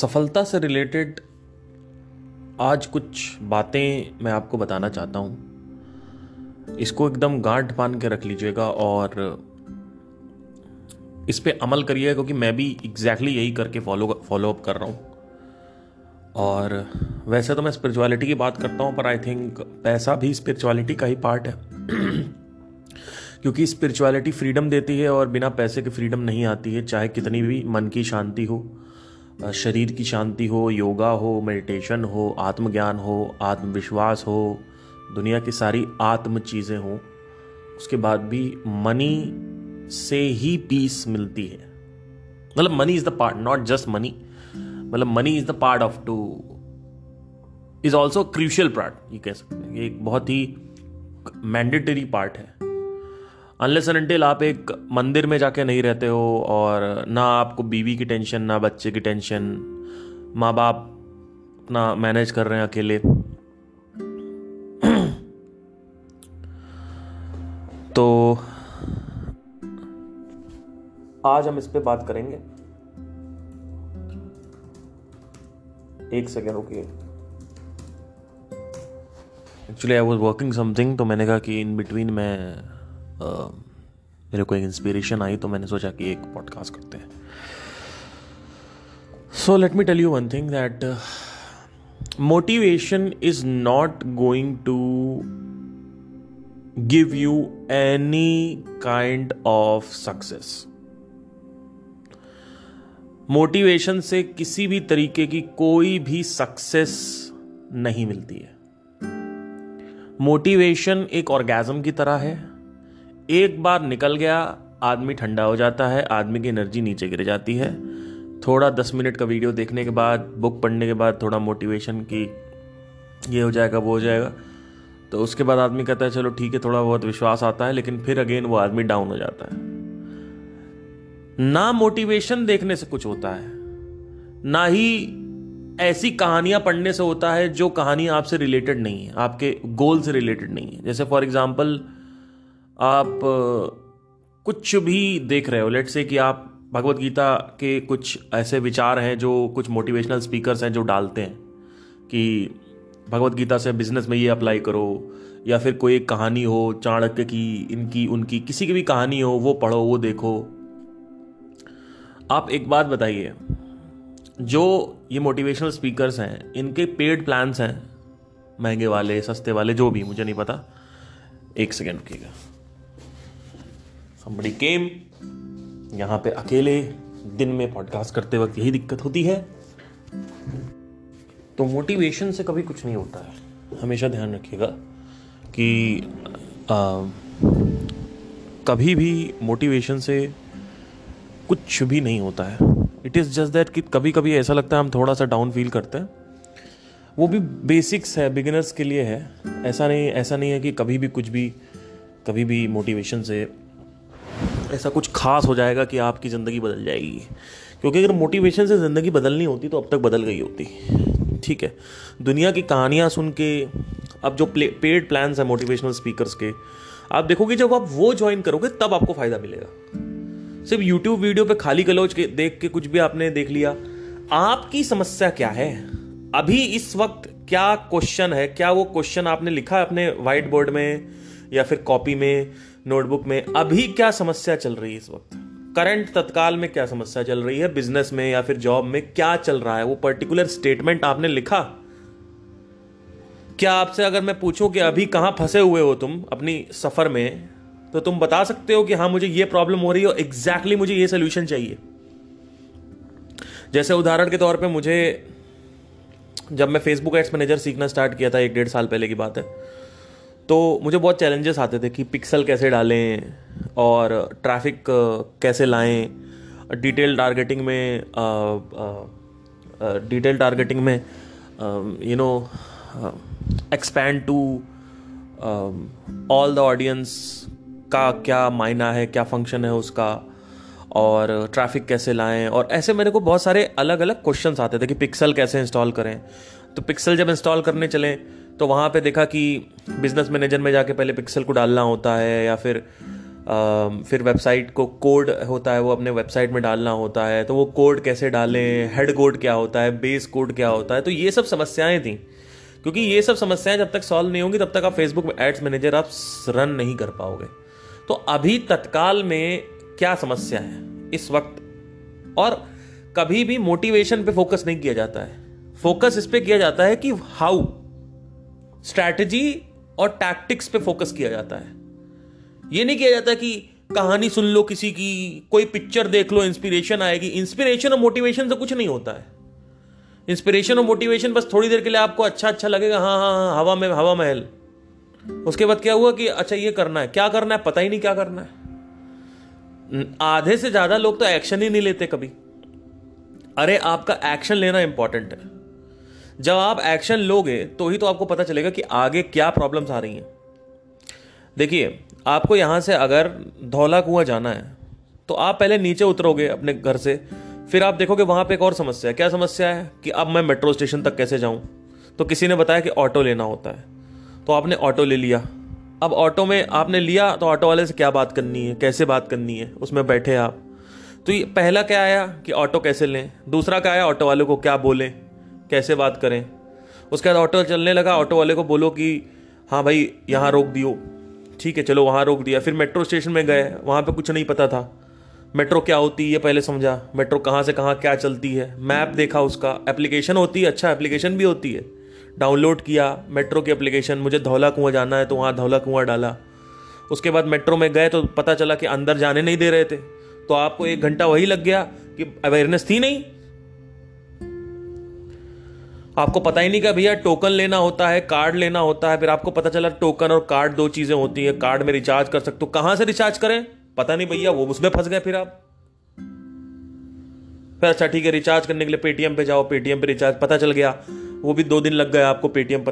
सफलता से रिलेटेड आज कुछ बातें मैं आपको बताना चाहता हूँ। इसको एकदम गांठ बांध के रख लीजिएगा और इस पे अमल करिएगा, क्योंकि मैं भी एग्जैक्टली यही करके फॉलोअप कर रहा हूँ। और वैसे तो मैं स्पिरिचुअलिटी की बात करता हूँ, पर आई थिंक पैसा भी स्पिरिचुअलिटी का ही पार्ट है क्योंकि स्पिरिचुअलिटी फ्रीडम देती है और बिना पैसे के फ्रीडम नहीं आती है। चाहे कितनी भी मन की शांति हो, शरीर की शांति हो, योगा हो, मेडिटेशन हो, आत्मज्ञान हो, आत्मविश्वास हो, दुनिया की सारी आत्म चीज़ें हों, उसके बाद भी मनी से ही पीस मिलती है। मतलब money is the part, not just money. मतलब money is the part of to is also crucial part, ये कह सकते हैं। ये एक बहुत ही मैंडेटरी पार्ट है। अनलेस एंड अनटिल आप एक मंदिर में जाके नहीं रहते हो और ना आपको बीवी की टेंशन, ना बच्चे की टेंशन, माँ बाप अपना मैनेज कर रहे हैं अकेले तो आज हम इस पे बात करेंगे। एक second, okay. Actually I was working something, तो मैंने कहा कि इन बिटवीन मैं मेरे को एक इंस्पिरेशन आई, तो मैंने सोचा कि एक पॉडकास्ट करते हैं। So let me tell you one thing that motivation is not going to give you any kind of success. Motivation से किसी भी तरीके की कोई भी सक्सेस नहीं मिलती है। मोटिवेशन एक ऑर्गेज्म की तरह है, एक बार निकल गया आदमी ठंडा हो जाता है, आदमी की एनर्जी नीचे गिर जाती है। थोड़ा 10 मिनट का वीडियो देखने के बाद, बुक पढ़ने के बाद, थोड़ा मोटिवेशन की ये हो जाएगा वो हो जाएगा, तो उसके बाद आदमी कहता है चलो ठीक है, थोड़ा बहुत विश्वास आता है, लेकिन फिर अगेन वो आदमी डाउन हो जाता है। ना मोटिवेशन देखने से कुछ होता है, ना ही ऐसी कहानियां पढ़ने से होता है जो कहानी आपसे रिलेटेड नहीं है, आपके गोल से रिलेटेड नहीं है। जैसे फॉर एग्जांपल आप कुछ भी देख रहे हो, लेट्स से कि आप भगवत गीता के कुछ ऐसे विचार हैं जो कुछ मोटिवेशनल स्पीकर्स हैं जो डालते हैं कि भगवत गीता से बिजनेस में ये अप्लाई करो, या फिर कोई एक कहानी हो चाणक्य की, इनकी उनकी, किसी की भी कहानी हो वो पढ़ो वो देखो। आप एक बात बताइए, जो ये मोटिवेशनल स्पीकर्स हैं इनके पेड प्लान्स हैं, महंगे वाले सस्ते वाले जो भी, मुझे नहीं पता। एक सेकेंड रुकिएगा। Somebody came, यहाँ पे अकेले दिन में पॉडकास्ट करते वक्त यही दिक्कत होती है। तो मोटिवेशन से कभी कुछ नहीं होता है। हमेशा ध्यान रखिएगा कि कभी भी मोटिवेशन से कुछ भी नहीं होता है। इट इज़ जस्ट दैट कि कभी कभी ऐसा लगता है हम थोड़ा सा डाउन फील करते हैं, वो भी बेसिक्स है, बिगिनर्स के लिए है। ऐसा नहीं है कि कभी भी कुछ भी कभी भी मोटिवेशन से ऐसा कुछ खास हो जाएगा कि आपकी ज़िंदगी बदल जाएगी, क्योंकि अगर मोटिवेशन से ज़िंदगी बदलनी होती तो अब तक बदल गई होती। ठीक है, दुनिया की कहानियाँ सुन के अब जो पेड प्लान्स हैं मोटिवेशनल स्पीकर्स के, आप देखोगे जब आप वो ज्वाइन करोगे तब आपको फ़ायदा मिलेगा। सिर्फ YouTube वीडियो पे खाली गलौज के देख के कुछ भी आपने देख लिया। आपकी समस्या क्या है अभी इस वक्त, क्या क्वेश्चन है, क्या वो क्वेश्चन आपने लिखा है अपने व्हाइट बोर्ड में या फिर कॉपी में, नोटबुक में? अभी क्या समस्या चल रही है इस वक्त, करंट तत्काल में क्या समस्या चल रही है, बिजनेस में या फिर जॉब में क्या चल रहा है, वो पर्टिकुलर स्टेटमेंट आपने लिखा? क्या आपसे अगर मैं पूछूं कि अभी कहाँ फंसे हुए हो तुम अपनी सफर में, तो तुम बता सकते हो कि हाँ मुझे ये प्रॉब्लम हो रही है और एग्जैक्टली मुझे ये सोल्यूशन चाहिए। जैसे उदाहरण के तौर पे, मुझे जब मैं फेसबुक एड्स मैनेजर सीखना स्टार्ट किया था 1-1.5 साल पहले की बात है, तो मुझे बहुत चैलेंजेस आते थे कि पिक्सल कैसे डालें और ट्रैफिक कैसे लाएं, डिटेल टारगेटिंग में you know expand to all the audience का क्या मायना है, क्या फंक्शन है उसका, और ट्रैफिक कैसे लाएं। और ऐसे मेरे को बहुत सारे अलग अलग क्वेश्चंस आते थे कि पिक्सल कैसे इंस्टॉल करें। तो पिक्सल जब इंस्टॉल करने चलें तो वहाँ पे देखा कि बिजनेस मैनेजर में जाके पहले पिक्सल को डालना होता है, या फिर फिर वेबसाइट को कोड होता है वो अपने वेबसाइट में डालना होता है, तो वो कोड कैसे डालें, हेड कोड क्या होता है, बेस कोड क्या होता है, तो ये सब समस्याएं थी। क्योंकि ये सब समस्याएं जब तक सॉल्व नहीं होंगी तब तक आप फेसबुक एड्स मैनेजर आप रन नहीं कर पाओगे। तो अभी तत्काल में क्या समस्या है इस वक्त, और कभी भी मोटिवेशन पे फोकस नहीं किया जाता है, फोकस इस पे किया जाता है कि हाउ, स्ट्रैटेजी और टैक्टिक्स पे फोकस किया जाता है। ये नहीं किया जाता कि कहानी सुन लो किसी की, कोई पिक्चर देख लो, इंस्पिरेशन आएगी। इंस्पिरेशन और मोटिवेशन से कुछ नहीं होता है। इंस्पिरेशन और मोटिवेशन बस थोड़ी देर के लिए आपको अच्छा अच्छा लगेगा, हाँ, हवा में, हवा महल। उसके बाद क्या हुआ कि अच्छा ये करना है, क्या करना है पता ही नहीं, क्या करना है। आधे से ज्यादा लोग तो एक्शन ही नहीं लेते कभी। अरे आपका एक्शन लेना इंपॉर्टेंट है। जब आप एक्शन लोगे तो ही तो आपको पता चलेगा कि आगे क्या प्रॉब्लम्स आ रही हैं। देखिए आपको यहाँ से अगर धौला कुआं जाना है तो आप पहले नीचे उतरोगे अपने घर से, फिर आप देखोगे वहाँ पे एक और समस्या है। क्या समस्या है कि अब मैं मेट्रो स्टेशन तक कैसे जाऊँ, तो किसी ने बताया कि ऑटो लेना होता है, तो आपने ऑटो ले लिया। अब ऑटो में आपने लिया तो ऑटो वाले से क्या बात करनी है, कैसे बात करनी है, उसमें बैठे आप। तो ये पहला क्या आया कि ऑटो कैसे लें, दूसरा क्या आया ऑटो वाले को क्या बोलें, कैसे बात करें। उसके बाद ऑटो चलने लगा, ऑटो वाले को बोलो कि हाँ भाई यहाँ रोक दियो, ठीक है चलो वहाँ रोक दिया। फिर मेट्रो स्टेशन में गए, वहाँ पे कुछ नहीं पता था मेट्रो क्या होती है ये पहले समझा, मेट्रो कहाँ से कहाँ क्या चलती है। मैप देखा, उसका एप्लीकेशन होती है, अच्छा एप्लीकेशन भी होती है, डाउनलोड किया मेट्रो की एप्लीकेशन। मुझे धौला कुआं जाना है तो वहाँ धौला कुआं डाला। उसके बाद मेट्रो में गए तो पता चला कि अंदर जाने नहीं दे रहे थे, तो आपको एक घंटा वही लग गया कि अवेयरनेस थी नहीं, आपको पता ही नहीं क्या भैया टोकन लेना होता है, कार्ड लेना होता है। फिर आपको पता चला टोकन और कार्ड दो चीज़ें होती हैं, कार्ड में रिचार्ज कर सकते हो, कहाँ से रिचार्ज करें पता नहीं भैया, वो उसमें फंस गए। फिर आप फिर अच्छा ठीक है रिचार्ज करने के लिए पेटीएम पे जाओ, पेटीएम पे रिचार्ज, पता चल गया वो भी 2 दिन लग गए आपको पेटीएम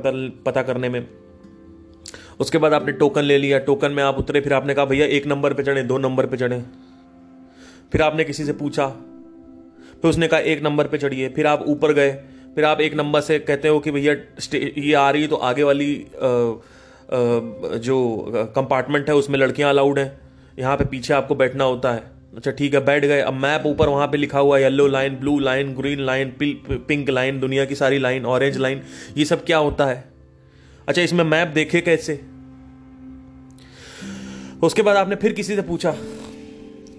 पता करने में। उसके बाद आपने टोकन ले लिया, टोकन में आप उतरे, फिर आपने कहा भैया 1 नंबर पे चढ़े, 2 नंबर पे चढ़े। फिर आपने किसी से पूछा, फिर उसने कहा 1 नंबर पे चढ़िए। फिर आप ऊपर गए, फिर आप 1 नंबर से कहते हो कि भैया ये आ रही है तो आगे वाली जो कंपार्टमेंट है उसमें लड़कियां अलाउड हैं, यहाँ पे पीछे आपको बैठना होता है। अच्छा ठीक है बैठ गए। अब मैप ऊपर वहाँ पे लिखा हुआ है yellow line, blue line, green line, pink line, दुनिया की सारी लाइन, ऑरेंज लाइन, ये सब क्या होता है। अच्छा इसमें मैप देखे कैसे। उसके बाद आपने फिर किसी से पूछा,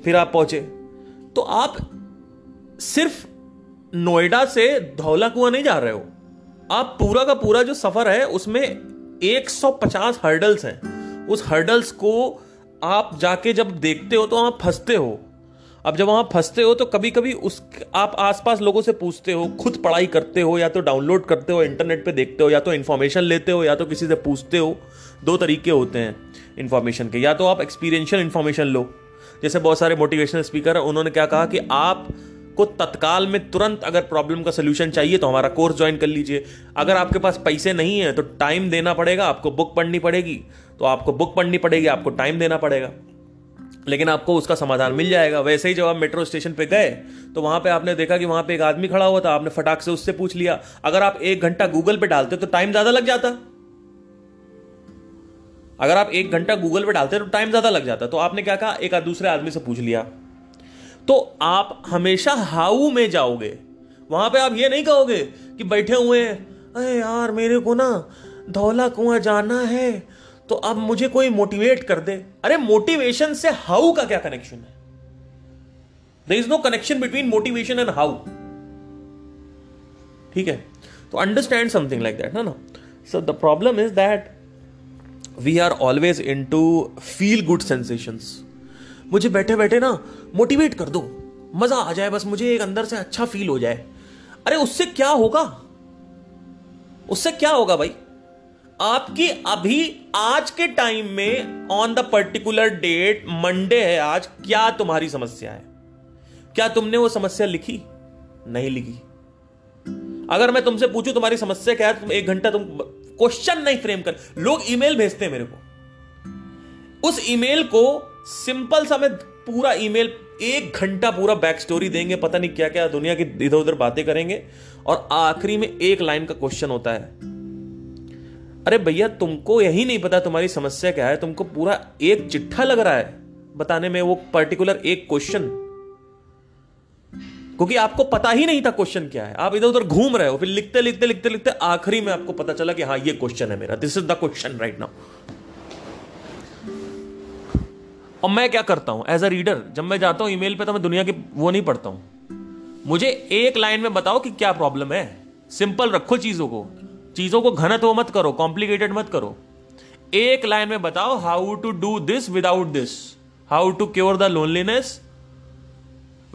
फिर आप पहुंचे। तो आप सिर्फ नोएडा से धौला कुआं नहीं जा रहे हो, आप पूरा का पूरा जो सफर है उसमें 150 हर्डल्स हैं। उस हर्डल्स को आप जाके जब देखते हो तो आप फंसते हो। अब जब वहां फंसते हो तो कभी कभी आप आसपास लोगों से पूछते हो, खुद पढ़ाई करते हो, या तो डाउनलोड करते हो, इंटरनेट पे देखते हो, या तो इन्फॉर्मेशन लेते हो, या तो किसी से पूछते हो। 2 तरीके होते हैं इन्फॉर्मेशन के, या तो आप एक्सपीरियंशियल इन्फॉर्मेशन लो, जैसे बहुत सारे मोटिवेशनल स्पीकर हैं, उन्होंने क्या कहा कि आप को तत्काल में तुरंत अगर प्रॉब्लम का सोल्यूशन चाहिए तो हमारा कोर्स ज्वाइन कर लीजिए। अगर आपके पास पैसे नहीं है तो टाइम देना पड़ेगा, आपको बुक पढ़नी पड़ेगी, तो आपको बुक पढ़नी पड़ेगी, आपको टाइम देना पड़ेगा, लेकिन आपको उसका समाधान मिल जाएगा। वैसे ही जब आप मेट्रो स्टेशन पे गए तो वहाँ पे आपने देखा कि वहाँ पे एक आदमी खड़ा हुआ था, आपने फटाक से उससे पूछ लिया। अगर आप 1 घंटा गूगल पे डालते तो टाइम ज़्यादा लग जाता, अगर आप 1 घंटा गूगल पे डालते तो टाइम ज़्यादा लग जाता। तो आपने क्या कहा, एक दूसरे आदमी से पूछ लिया। तो आप हमेशा हाउ में जाओगे, वहां पे आप ये नहीं कहोगे कि बैठे हुए हैं अरे यार मेरे को ना धौला कुआं जाना है तो अब मुझे कोई मोटिवेट कर दे। अरे मोटिवेशन से हाउ का क्या कनेक्शन है, there is no connection between motivation and how. ठीक है, तो अंडरस्टैंड समथिंग लाइक दैट ना। So the problem is that we are always into feel good sensations. मुझे बैठे बैठे ना मोटिवेट कर दो, मजा आ जाए, बस मुझे एक अंदर से अच्छा फील हो जाए। अरे उससे क्या होगा, उससे क्या होगा भाई। आपकी अभी आज के टाइम में on the particular date Monday है आज, क्या तुम्हारी समस्या है, क्या तुमने वो समस्या लिखी, नहीं लिखी। अगर मैं तुमसे पूछूं तुम्हारी समस्या क्या है, तुम 1 घंटा तुम क्वेश्चन नहीं फ्रेम कर। लोग ईमेल भेजते हैं मेरे को, उस ईमेल को सिंपल सा मैं पूरा ईमेल 1 घंटा पूरा बैक स्टोरी देंगे, पता नहीं क्या क्या दुनिया की इधर उधर बातें करेंगे, और आखिरी में 1 लाइन का क्वेश्चन होता है। अरे भैया तुमको यही नहीं पता तुम्हारी समस्या क्या है, तुमको पूरा 1 चिट्ठा लग रहा है। बताने में वो पर्टिकुलर एक क्वेश्चन, क्योंकि आपको पता ही नहीं था क्वेश्चन क्या है। आप इधर उधर घूम रहे हो, फिर लिखते लिखते लिखते लिखते आखिरी में आपको पता चला कि हाँ ये क्वेश्चन है मेरा, this is the question right now. और मैं क्या करता हूं एज अ रीडर, जब मैं जाता हूं ईमेल पे तो मैं दुनिया की वो नहीं पढ़ता हूं। मुझे एक लाइन में बताओ कि क्या प्रॉब्लम है। सिंपल रखो चीजों को घनत्व मत करो, कॉम्प्लिकेटेड मत करो। एक लाइन में बताओ how to do this without this, how to cure the loneliness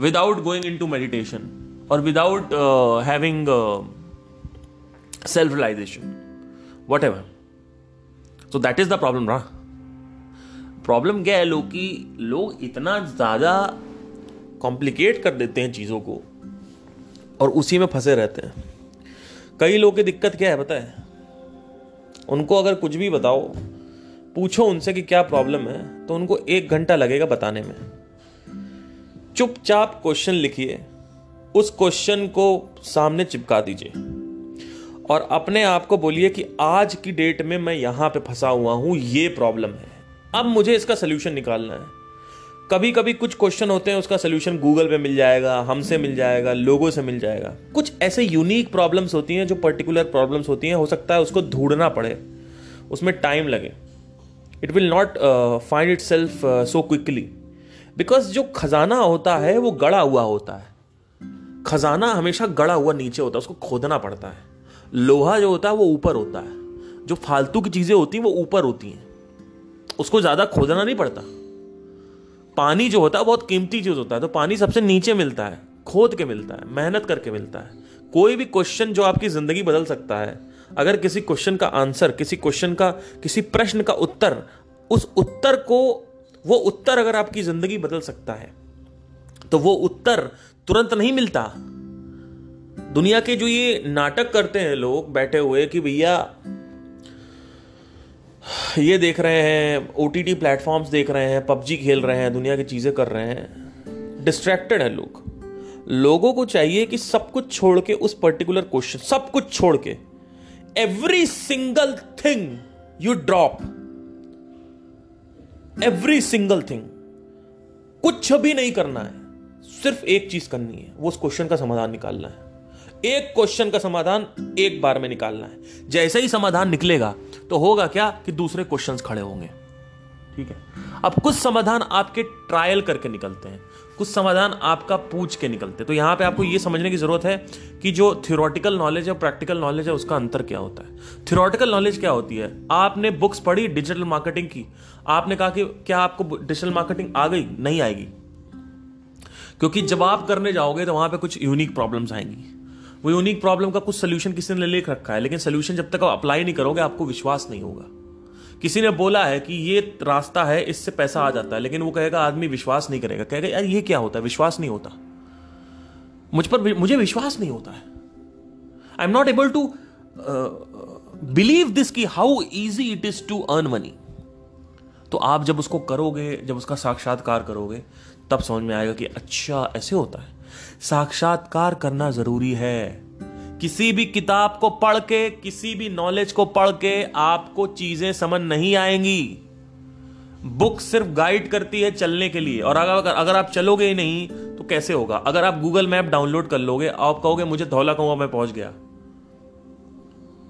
without going into meditation or without having self-realization, whatever. So that is the problem, ना? Problem क्या है लोग कि लोग इतना ज़्यादा complicate कर देते हैं चीज़ों को और उसी में फंसे रहते हैं। कई लोग की दिक्कत क्या है पता है? उनको अगर कुछ भी बताओ, पूछो उनसे कि क्या प्रॉब्लम है, तो उनको एक घंटा लगेगा बताने में। चुपचाप क्वेश्चन लिखिए, उस क्वेश्चन को सामने चिपका दीजिए और अपने आप को बोलिए कि आज की डेट में मैं यहाँ पे फंसा हुआ हूँ, ये प्रॉब्लम है, अब मुझे इसका सलूशन निकालना है। कभी कभी कुछ क्वेश्चन होते हैं उसका सलूशन गूगल पे मिल जाएगा, हमसे मिल जाएगा, लोगों से मिल जाएगा। कुछ ऐसे यूनिक प्रॉब्लम्स होती हैं जो पर्टिकुलर प्रॉब्लम्स होती हैं, हो सकता है उसको ढूंढना पड़े, उसमें टाइम लगे। It will not find itself so quickly, because जो खजाना होता है वो गड़ा हुआ होता है। खजाना हमेशा गड़ा हुआ नीचे होता है, उसको खोदना पड़ता है। लोहा जो होता है वो ऊपर होता है, जो फालतू की चीज़ें होती हैं वो ऊपर होती हैं, उसको ज़्यादा खोदना नहीं पड़ता। पानी जो होता है बहुत कीमती चीज़ होता है, तो पानी सबसे नीचे मिलता है, खोद के मिलता है, मेहनत करके मिलता है। कोई भी क्वेश्चन जो आपकी ज़िंदगी बदल सकता है, अगर किसी क्वेश्चन का आंसर, किसी प्रश्न का उत्तर, वो उत्तर अगर आपकी जिंदगी बदल सकता है, तो वो उत्तर तुरंत नहीं मिलता। दुनिया के जो ये नाटक करते हैं लोग बैठे हुए कि भैया ये देख रहे हैं, ओटीटी प्लेटफॉर्म्स देख रहे हैं, पबजी खेल रहे हैं, दुनिया की चीजें कर रहे हैं, डिस्ट्रैक्टेड है लोग। लोगों को चाहिए कि सब कुछ छोड़ के उस पर्टिकुलर क्वेश्चन, सब कुछ छोड़ के every single thing you drop, every single thing, कुछ भी नहीं करना है, सिर्फ एक चीज करनी है, वो उस क्वेश्चन का समाधान निकालना है। एक क्वेश्चन का समाधान एक बार में निकालना है। जैसे ही समाधान निकलेगा तो होगा क्या कि दूसरे क्वेश्चंस खड़े होंगे, ठीक है। अब कुछ समाधान आपके ट्रायल करके निकलते हैं, कुछ समाधान आपका पूछ के निकलते हैं। तो यहां पे आपको ये समझने की जरूरत है कि जो थ्योरेटिकल नॉलेज है और प्रैक्टिकल नॉलेज है उसका अंतर क्या होता है। थ्योरेटिकल नॉलेज क्या होती है? आपने बुक्स पढ़ी डिजिटल मार्केटिंग की, आपने कहा कि क्या आपको डिजिटल मार्केटिंग आ गई? नहीं आएगी, क्योंकि जब आप करने जाओगे तो वहां पर कुछ यूनिक प्रॉब्लम्स आएंगी। वो यूनिक प्रॉब्लम का कुछ सोल्यूशन किसी ने लिख रखा है, लेकिन सोल्यूशन जब तक आप अप्लाई नहीं करोगे आपको विश्वास नहीं होगा। किसी ने बोला है कि ये रास्ता है, इससे पैसा आ जाता है, लेकिन वो कहेगा, आदमी विश्वास नहीं करेगा, कहेगा यार ये क्या होता है, विश्वास नहीं होता मुझ पर, मुझे विश्वास नहीं होता है, I am not able to believe this कि how easy it is to earn money. तो आप जब उसको करोगे, जब उसका साक्षात्कार करोगे, तब समझ में आएगा कि अच्छा ऐसे होता है। साक्षात्कार करना जरूरी है। किसी भी किताब को पढ़ के, किसी भी नॉलेज को पढ़ के आपको चीजें समझ नहीं आएंगी। बुक सिर्फ गाइड करती है चलने के लिए, और अगर आप चलोगे ही नहीं तो कैसे होगा। अगर आप गूगल मैप डाउनलोड कर लोगे, आप कहोगे मुझे धौला कुआं मैं पहुंच गया।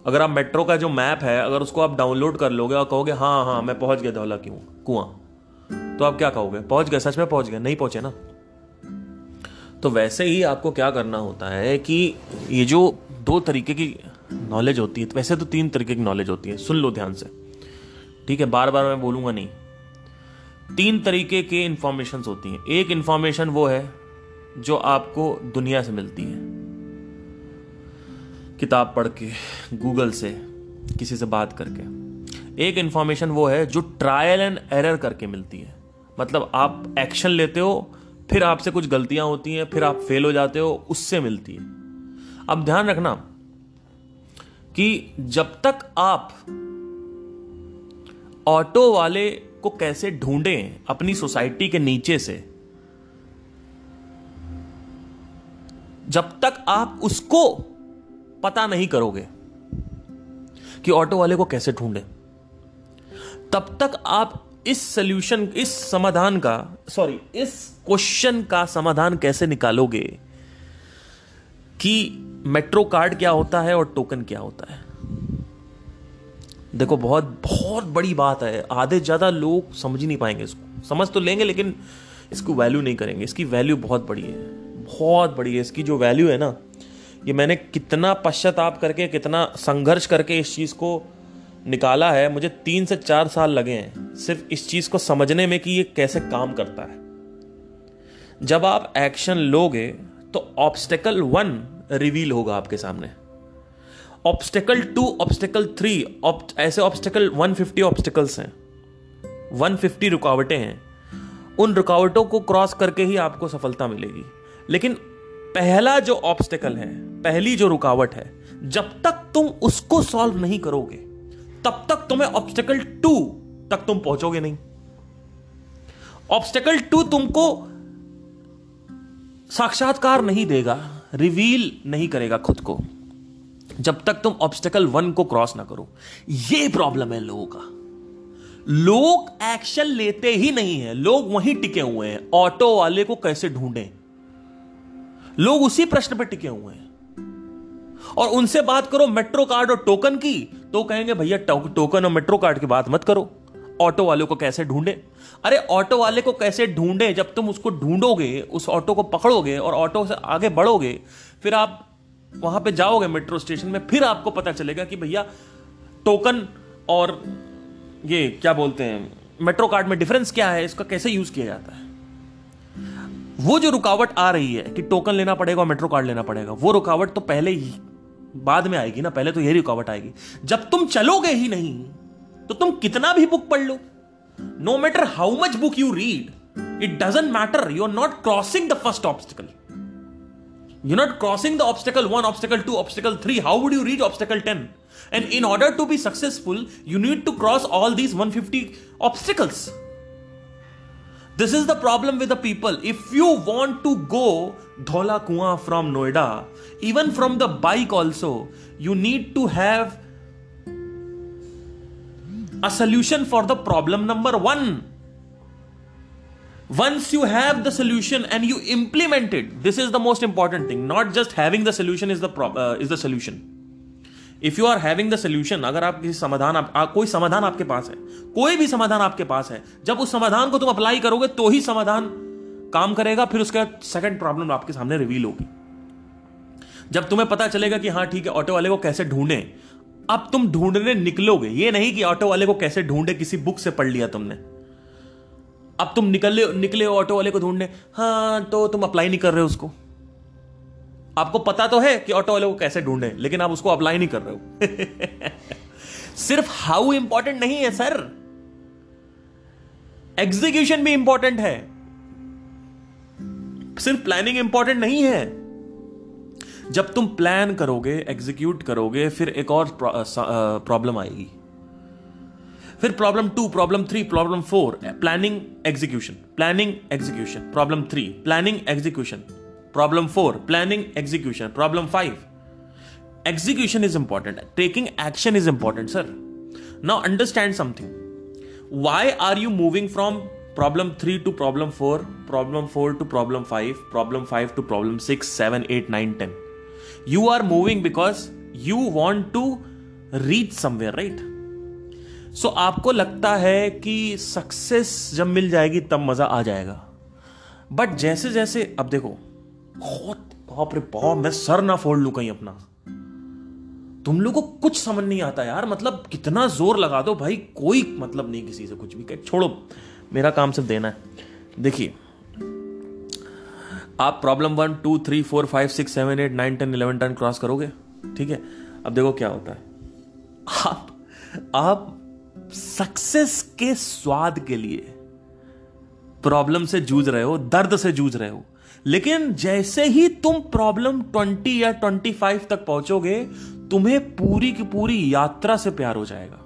अगर आप मेट्रो का जो मैप है, अगर उसको आप डाउनलोड कर लोगे और कहोगे हाँ हाँ मैं पहुंच गया धौला कुआं, तो आप क्या कहोगे? पहुंच गया, सच में पहुंच गया? नहीं पहुंचे ना। तो वैसे ही आपको क्या करना होता है कि ये जो दो तरीके की नॉलेज होती है, वैसे तो तीन तरीके की नॉलेज होती है, सुन लो ध्यान से, ठीक है, बार बार मैं बोलूँगा नहीं। तीन तरीके के इन्फॉर्मेशंस होती हैं। एक इन्फॉर्मेशन वो है जो आपको दुनिया से मिलती है, किताब पढ़ के, गूगल से, किसी से बात करके। एक इन्फॉर्मेशन वो है जो ट्रायल एंड एरर करके मिलती है, मतलब आप एक्शन लेते हो, फिर आपसे कुछ गलतियां होती हैं, फिर आप फेल हो जाते हो, उससे मिलती है। अब ध्यान रखना कि जब तक आप ऑटो वाले को कैसे ढूंढें अपनी सोसाइटी के नीचे से, जब तक आप उसको पता नहीं करोगे कि ऑटो वाले को कैसे ढूंढें, तब तक आप इस सॉल्यूशन, इस समाधान का, सॉरी, इस क्वेश्चन का समाधान कैसे निकालोगे कि मेट्रो कार्ड क्या होता है और टोकन क्या होता है। देखो, बहुत बड़ी बात है, आधे ज़्यादा लोग समझ ही नहीं पाएंगे इसको, समझ तो लेंगे लेकिन इसको वैल्यू नहीं करेंगे। इसकी वैल्यू बहुत बड़ी है। इसकी जो वैल्यू है ना, ये मैंने कितना पश्चाताप करके, कितना संघर्ष करके इस चीज़ को निकाला है। मुझे 3 से 4 साल लगे हैं सिर्फ इस चीज़ को समझने में कि ये कैसे काम करता है। जब आप एक्शन लोगे तो ऑब्स्टेकल 1 रिवील होगा आपके सामने, ऑब्स्टेकल 2, ऑब्स्टेकल 3, ऐसे ऑब्स्टेकल 150 ऑब्स्टेकल्स हैं, 150 रुकावटें हैं। उन रुकावटों को क्रॉस करके ही आपको सफलता मिलेगी। लेकिन पहला जो ऑब्स्टेकल है, पहली जो रुकावट है, जब तक तुम उसको सॉल्व नहीं करोगे तब तक तुम्हें ऑब्स्टेकल 2 तक तुम पहुंचोगे नहीं। ऑब्स्टेकल 2 तुमको साक्षात्कार नहीं देगा, रिवील नहीं करेगा खुद को, जब तक तुम ऑब्स्टेकल 1 को क्रॉस ना करो। ये प्रॉब्लम है लोगों का। लोग एक्शन लेते ही नहीं है, लोग वहीं टिके हुए हैं। ऑटो वाले को कैसे ढूंढें, लोग उसी प्रश्न पर टिके हुए हैं। और उनसे बात करो मेट्रो कार्ड और टोकन की तो कहेंगे भैया टोकन और मेट्रो कार्ड की बात मत करो, ऑटो वाले को कैसे ढूंढें। अरे ऑटो वाले को कैसे ढूंढें, जब तुम उसको ढूंढोगे, उस ऑटो को पकड़ोगे और ऑटो से आगे बढ़ोगे, फिर आप वहां पे जाओगे मेट्रो स्टेशन में, फिर आपको पता चलेगा कि भैया टोकन और ये क्या बोलते हैं मेट्रो कार्ड में डिफरेंस क्या है, इसका कैसे यूज किया जाता है। वो जो रुकावट आ रही है कि टोकन लेना पड़ेगा और मेट्रो कार्ड लेना पड़ेगा, वो रुकावट तो पहले ही बाद में आएगी ना, पहले तो यही रुकावट आएगी। जब तुम चलोगे ही नहीं तो तुम कितना भी बुक पढ़ लो, no matter how much book you read, it doesn't matter, you are not crossing the first obstacle, you are not crossing the obstacle 1, obstacle 2, obstacle 3, how would you reach obstacle 10? And in order to be successful, you need to cross all these 150 obstacles. This is the problem with the people. If you want to go Dhola Kuan from Noida, even from the bike also, you need to have a solution for the problem number 1. Once you have the solution and you implement it, this is the most important thing. Not just having the solution is the solution. If you are having the solution, अगर आप किसी समाधान, कोई समाधान आपके पास है, कोई भी समाधान आपके पास है, जब उस समाधान को तुम अप्लाई करोगे तो ही समाधान काम करेगा। फिर उसके बाद सेकंड प्रॉब्लम आपके सामने रिवील होगी, जब तुम्हें पता चलेगा कि हाँ ठीक है, ऑटो वाले को कैसे ढूंढें। अब तुम ढूंढने निकलोगे, ये नहीं कि ऑटो वाले को कैसे ढूंढे किसी बुक से पढ़ लिया तुमने, अब तुम निकले हो ऑटो वाले को ढूंढने, हाँ तो तुम अप्लाई नहीं कर रहे उसको। आपको पता तो है कि ऑटो वाले को कैसे ढूंढें, लेकिन आप उसको अप्लाई नहीं कर रहे हो। सिर्फ हाउ इंपॉर्टेंट नहीं है सर, एग्जीक्यूशन भी इंपॉर्टेंट है, सिर्फ प्लानिंग इंपॉर्टेंट नहीं है। जब तुम प्लान करोगे, एग्जीक्यूट करोगे, फिर एक और प्रॉब्लम आएगी, फिर problem 2, problem 3, problem 4, planning execution, planning execution, problem 3, planning execution, problem 4, planning execution, problem 5. Execution is important. Taking action is important, sir. Now understand something. Why are you moving from problem 3 to problem 4, problem 4 to problem 5, problem 5 to problem 6, 7, 8, 9, 10? You are moving because you want to reach somewhere, right? So आपको लगता है कि success जब मिल जाएगी तब मजा आ जाएगा, but जैसे जैसे, अब देखो, मैं सर ना फोड़ लू कहीं अपना। तुम लोगों को कुछ समझ नहीं आता यार, मतलब कितना जोर लगा दो भाई, कोई मतलब नहीं किसी से कुछ भी कह, छोड़ो, मेरा काम सिर्फ देना है। देखिए, आप प्रॉब्लम 1, 2, 3, 4, 5, 6, 7, 8, 9, 10, 11, 10 क्रॉस करोगे, ठीक है। अब देखो क्या होता है, आप सक्सेस के स्वाद के लिए प्रॉब्लम से जूझ रहे हो, दर्द से जूझ रहे हो, लेकिन जैसे ही तुम प्रॉब्लम 20 या 25 तक पहुंचोगे, तुम्हें पूरी की पूरी यात्रा से प्यार हो जाएगा,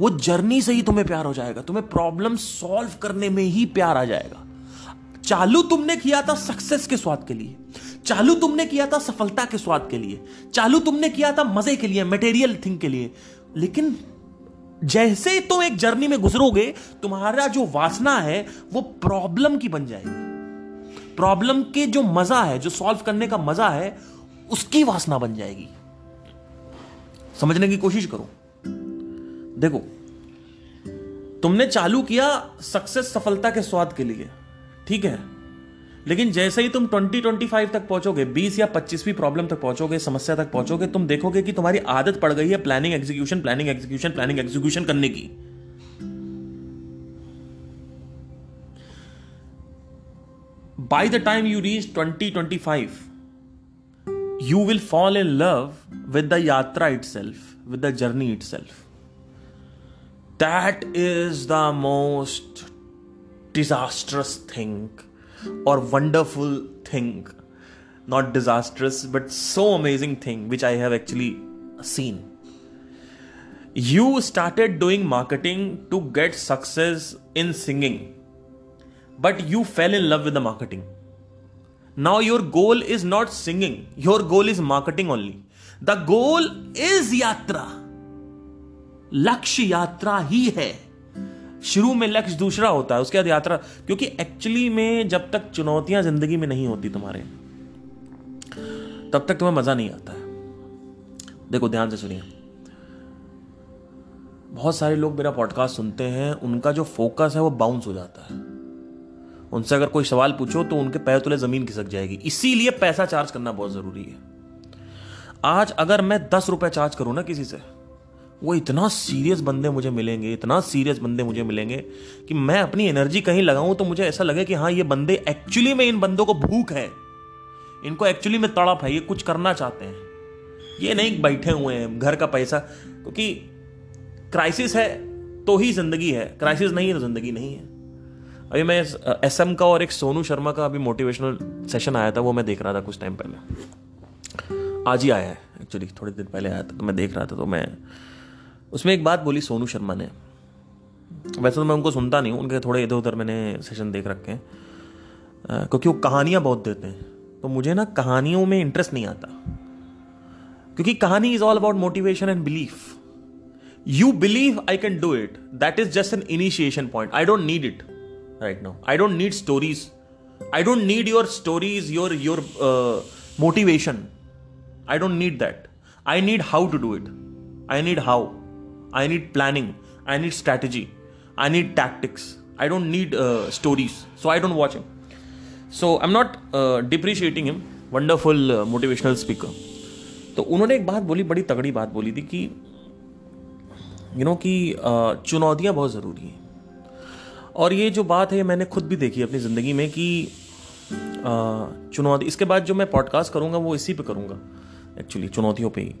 वो जर्नी से ही तुम्हें प्यार हो जाएगा, तुम्हें प्रॉब्लम सॉल्व करने में ही प्यार आ जाएगा। चालू तुमने किया था सक्सेस के स्वाद के लिए, चालू तुमने किया था सफलता के स्वाद के लिए, चालू तुमने किया था मजे के लिए, मटेरियल थिंग के लिए, लेकिन जैसे तुम एक जर्नी में गुजरोगे, तुम्हारा जो वासना है वो प्रॉब्लम की बन जाएगी, प्रॉब्लम के जो मजा है, जो सॉल्व करने का मजा है, उसकी वासना बन जाएगी। समझने की कोशिश करो। देखो, तुमने चालू किया सक्सेस, सफलता के स्वाद के लिए, ठीक है, लेकिन जैसे ही तुम 20-25 तक पहुंचोगे, 20 या 25वीं प्रॉब्लम तक पहुंचोगे, समस्या तक पहुंचोगे, तुम देखोगे कि तुम्हारी आदत पड़ गई है प्लानिंग एग्जीक्यूशन करने की। By the time you reach 20-25, you will fall in love with the yatra itself, with the journey itself. That is the most disastrous thing or wonderful thing, not disastrous, but so amazing thing which I have actually seen. You started doing marketing to get success in singing, but you fell in love with the marketing. Now your goal is not singing, your goal is marketing only. The goal is yatra, lakshya yatra hi hai। शुरू में लक्ष्य दूसरा होता है, उसके बाद यात्रा, क्योंकि एक्चुअली में जब तक चुनौतियां जिंदगी में नहीं होती तुम्हारे, तब तक तुम्हें मजा नहीं आता है। देखो, ध्यान से सुनिए, बहुत सारे लोग मेरा पॉडकास्ट सुनते हैं, उनका जो फोकस है वो बाउंस हो जाता है। उनसे अगर कोई सवाल पूछो तो उनके पैर तले जमीन खिसक जाएगी। इसीलिए पैसा चार्ज करना बहुत जरूरी है। आज अगर मैं 10 रुपए चार्ज करूं ना किसी से, वो इतना सीरियस बंदे मुझे मिलेंगे कि मैं अपनी एनर्जी कहीं लगाऊं तो मुझे ऐसा लगे कि हाँ, ये बंदे एक्चुअली में, इन बंदों को भूख है, इनको एक्चुअली में तड़प है, ये कुछ करना चाहते हैं, ये नहीं बैठे हुए हैं घर का पैसा। क्योंकि क्राइसिस है तो ही जिंदगी है, क्राइसिस नहीं है तो जिंदगी नहीं है। अभी मैं SM का और एक सोनू शर्मा का अभी मोटिवेशनल सेशन आया था, वो मैं देख रहा था कुछ टाइम पहले, आज ही आया है एक्चुअली, थोड़े दिन पहले आया था, तो मैं देख रहा था। तो मैं उसमें एक बात बोली सोनू शर्मा ने, वैसे तो मैं उनको सुनता नहीं हूँ, उनके थोड़े इधर उधर मैंने सेशन देख रखे हैं, क्योंकि वो कहानियाँ बहुत देते हैं, तो मुझे ना कहानियों में इंटरेस्ट नहीं आता, क्योंकि कहानी is all about motivation and belief. You believe I can do it, that is just an initiation point. I don't need it right now, I don't need stories, I don't need your stories, your motivation, I don't need that. I need how to do it, I need how, I need planning, I need strategy, I need tactics, I don't need stories, so I don't watch him. So I'm not depreciating him, wonderful motivational speaker. तो उन्होंने एक बात बोली, बड़ी तगड़ी बात बोली थी कि कि चुनौतियाँ बहुत ज़रूरी हैं। और ये जो बात है मैंने खुद भी देखी अपनी ज़िंदगी में कि चुनौती, इसके बाद जो मैं पॉडकास्ट करूँगा वो इसी पे करूँगा एक्चुअली, चुनौतियों पे ही।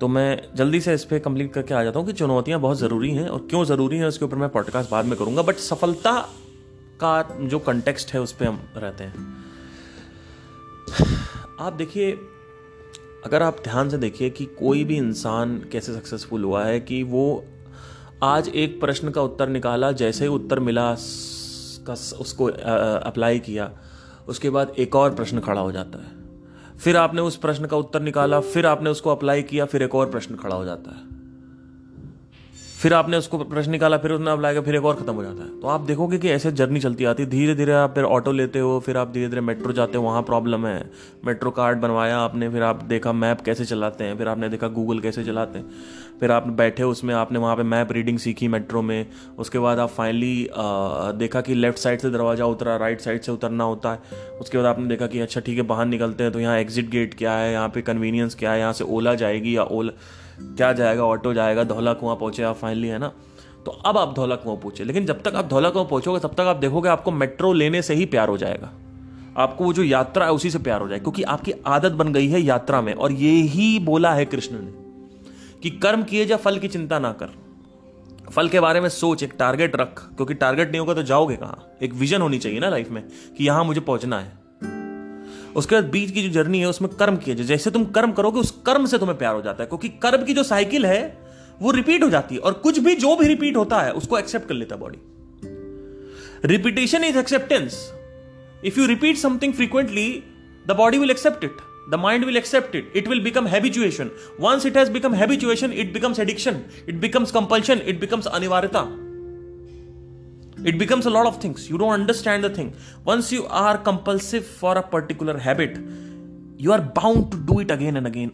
तो मैं जल्दी से इस पर कंप्लीट करके आ जाता हूँ कि चुनौतियाँ बहुत ज़रूरी हैं, और क्यों ज़रूरी हैं उसके ऊपर मैं पॉडकास्ट बाद में करूँगा, बट सफलता का जो कंटेक्स्ट है उस पर हम रहते हैं। आप देखिए, अगर आप ध्यान से देखिए कि कोई भी इंसान कैसे सक्सेसफुल हुआ है, कि वो आज एक प्रश्न का उत्तर निकाला, जैसे ही उत्तर मिला उसको अप्लाई किया, उसके बाद एक और प्रश्न खड़ा हो जाता है, फिर आपने उस प्रश्न का उत्तर निकाला, फिर आपने उसको अप्लाई किया, फिर एक और प्रश्न खड़ा हो जाता है, फिर आपने उसको प्रश्न निकाला, फिर उसने अप्लाई किया, फिर एक और खत्म हो जाता है। तो आप देखोगे कि ऐसे जर्नी चलती आती है। धीरे धीरे आप फिर ऑटो लेते हो, फिर आप धीरे धीरे मेट्रो जाते हो, वहाँ प्रॉब्लम है, मेट्रो कार्ड बनवाया आपने, फिर आप देखा मैप कैसे चलाते हैं, फिर आपने देखा गूगल कैसे चलाते हैं, फिर आप बैठे उसमें, आपने वहाँ पर मैप रीडिंग सीखी मेट्रो में, उसके बाद आप फाइनली देखा कि लेफ्ट साइड से दरवाज़ा उतरा, राइट साइड से उतरना होता है। उसके बाद आपने देखा कि अच्छा ठीक है, बाहर निकलते हैं तो यहाँ एग्जिट गेट क्या है, यहाँ पे कन्वीनियंस क्या है, यहाँ से ओला जाएगी या ओला क्या जाएगा, ऑटो जाएगा, धौला कुआं पहुँचे आप फाइनली, है ना। तो अब आप धौला कुआं पहुँचे, लेकिन जब तक आप धौला कुआं पहुँचोगे तब तक आप देखोगे आपको मेट्रो लेने से ही प्यार हो जाएगा, आपको वो जो यात्रा है उसी से प्यार हो जाएगा, क्योंकि आपकी आदत बन गई है यात्रा में। और यही बोला है कृष्ण ने कि कर्म किए जा, फल की चिंता ना कर, फल के बारे में सोच, एक टारगेट रख, क्योंकि टारगेट नहीं होगा तो जाओगे कहाँ। एक विजन होनी चाहिए ना लाइफ में कि यहाँ मुझे पहुँचना है। उसके बाद बीच की जो जर्नी है उसमें कर्म किए, जैसे तुम कर्म करोगे उस कर्म से तुम्हें प्यार हो जाता है, क्योंकि कर्म की जो साइकिल है वो रिपीट हो जाती है, और कुछ भी जो भी रिपीट होता है उसको एक्सेप्ट कर लेता है body. Repetition is acceptance. If you repeat something frequently the body will accept it, the mind will accept it. It will become habituation. Once it has become habituation, it becomes addiction. It becomes compulsion. It becomes anivarita. It becomes a lot of things. You don't understand the thing. Once you are compulsive for a particular habit, you are bound to do it again and again.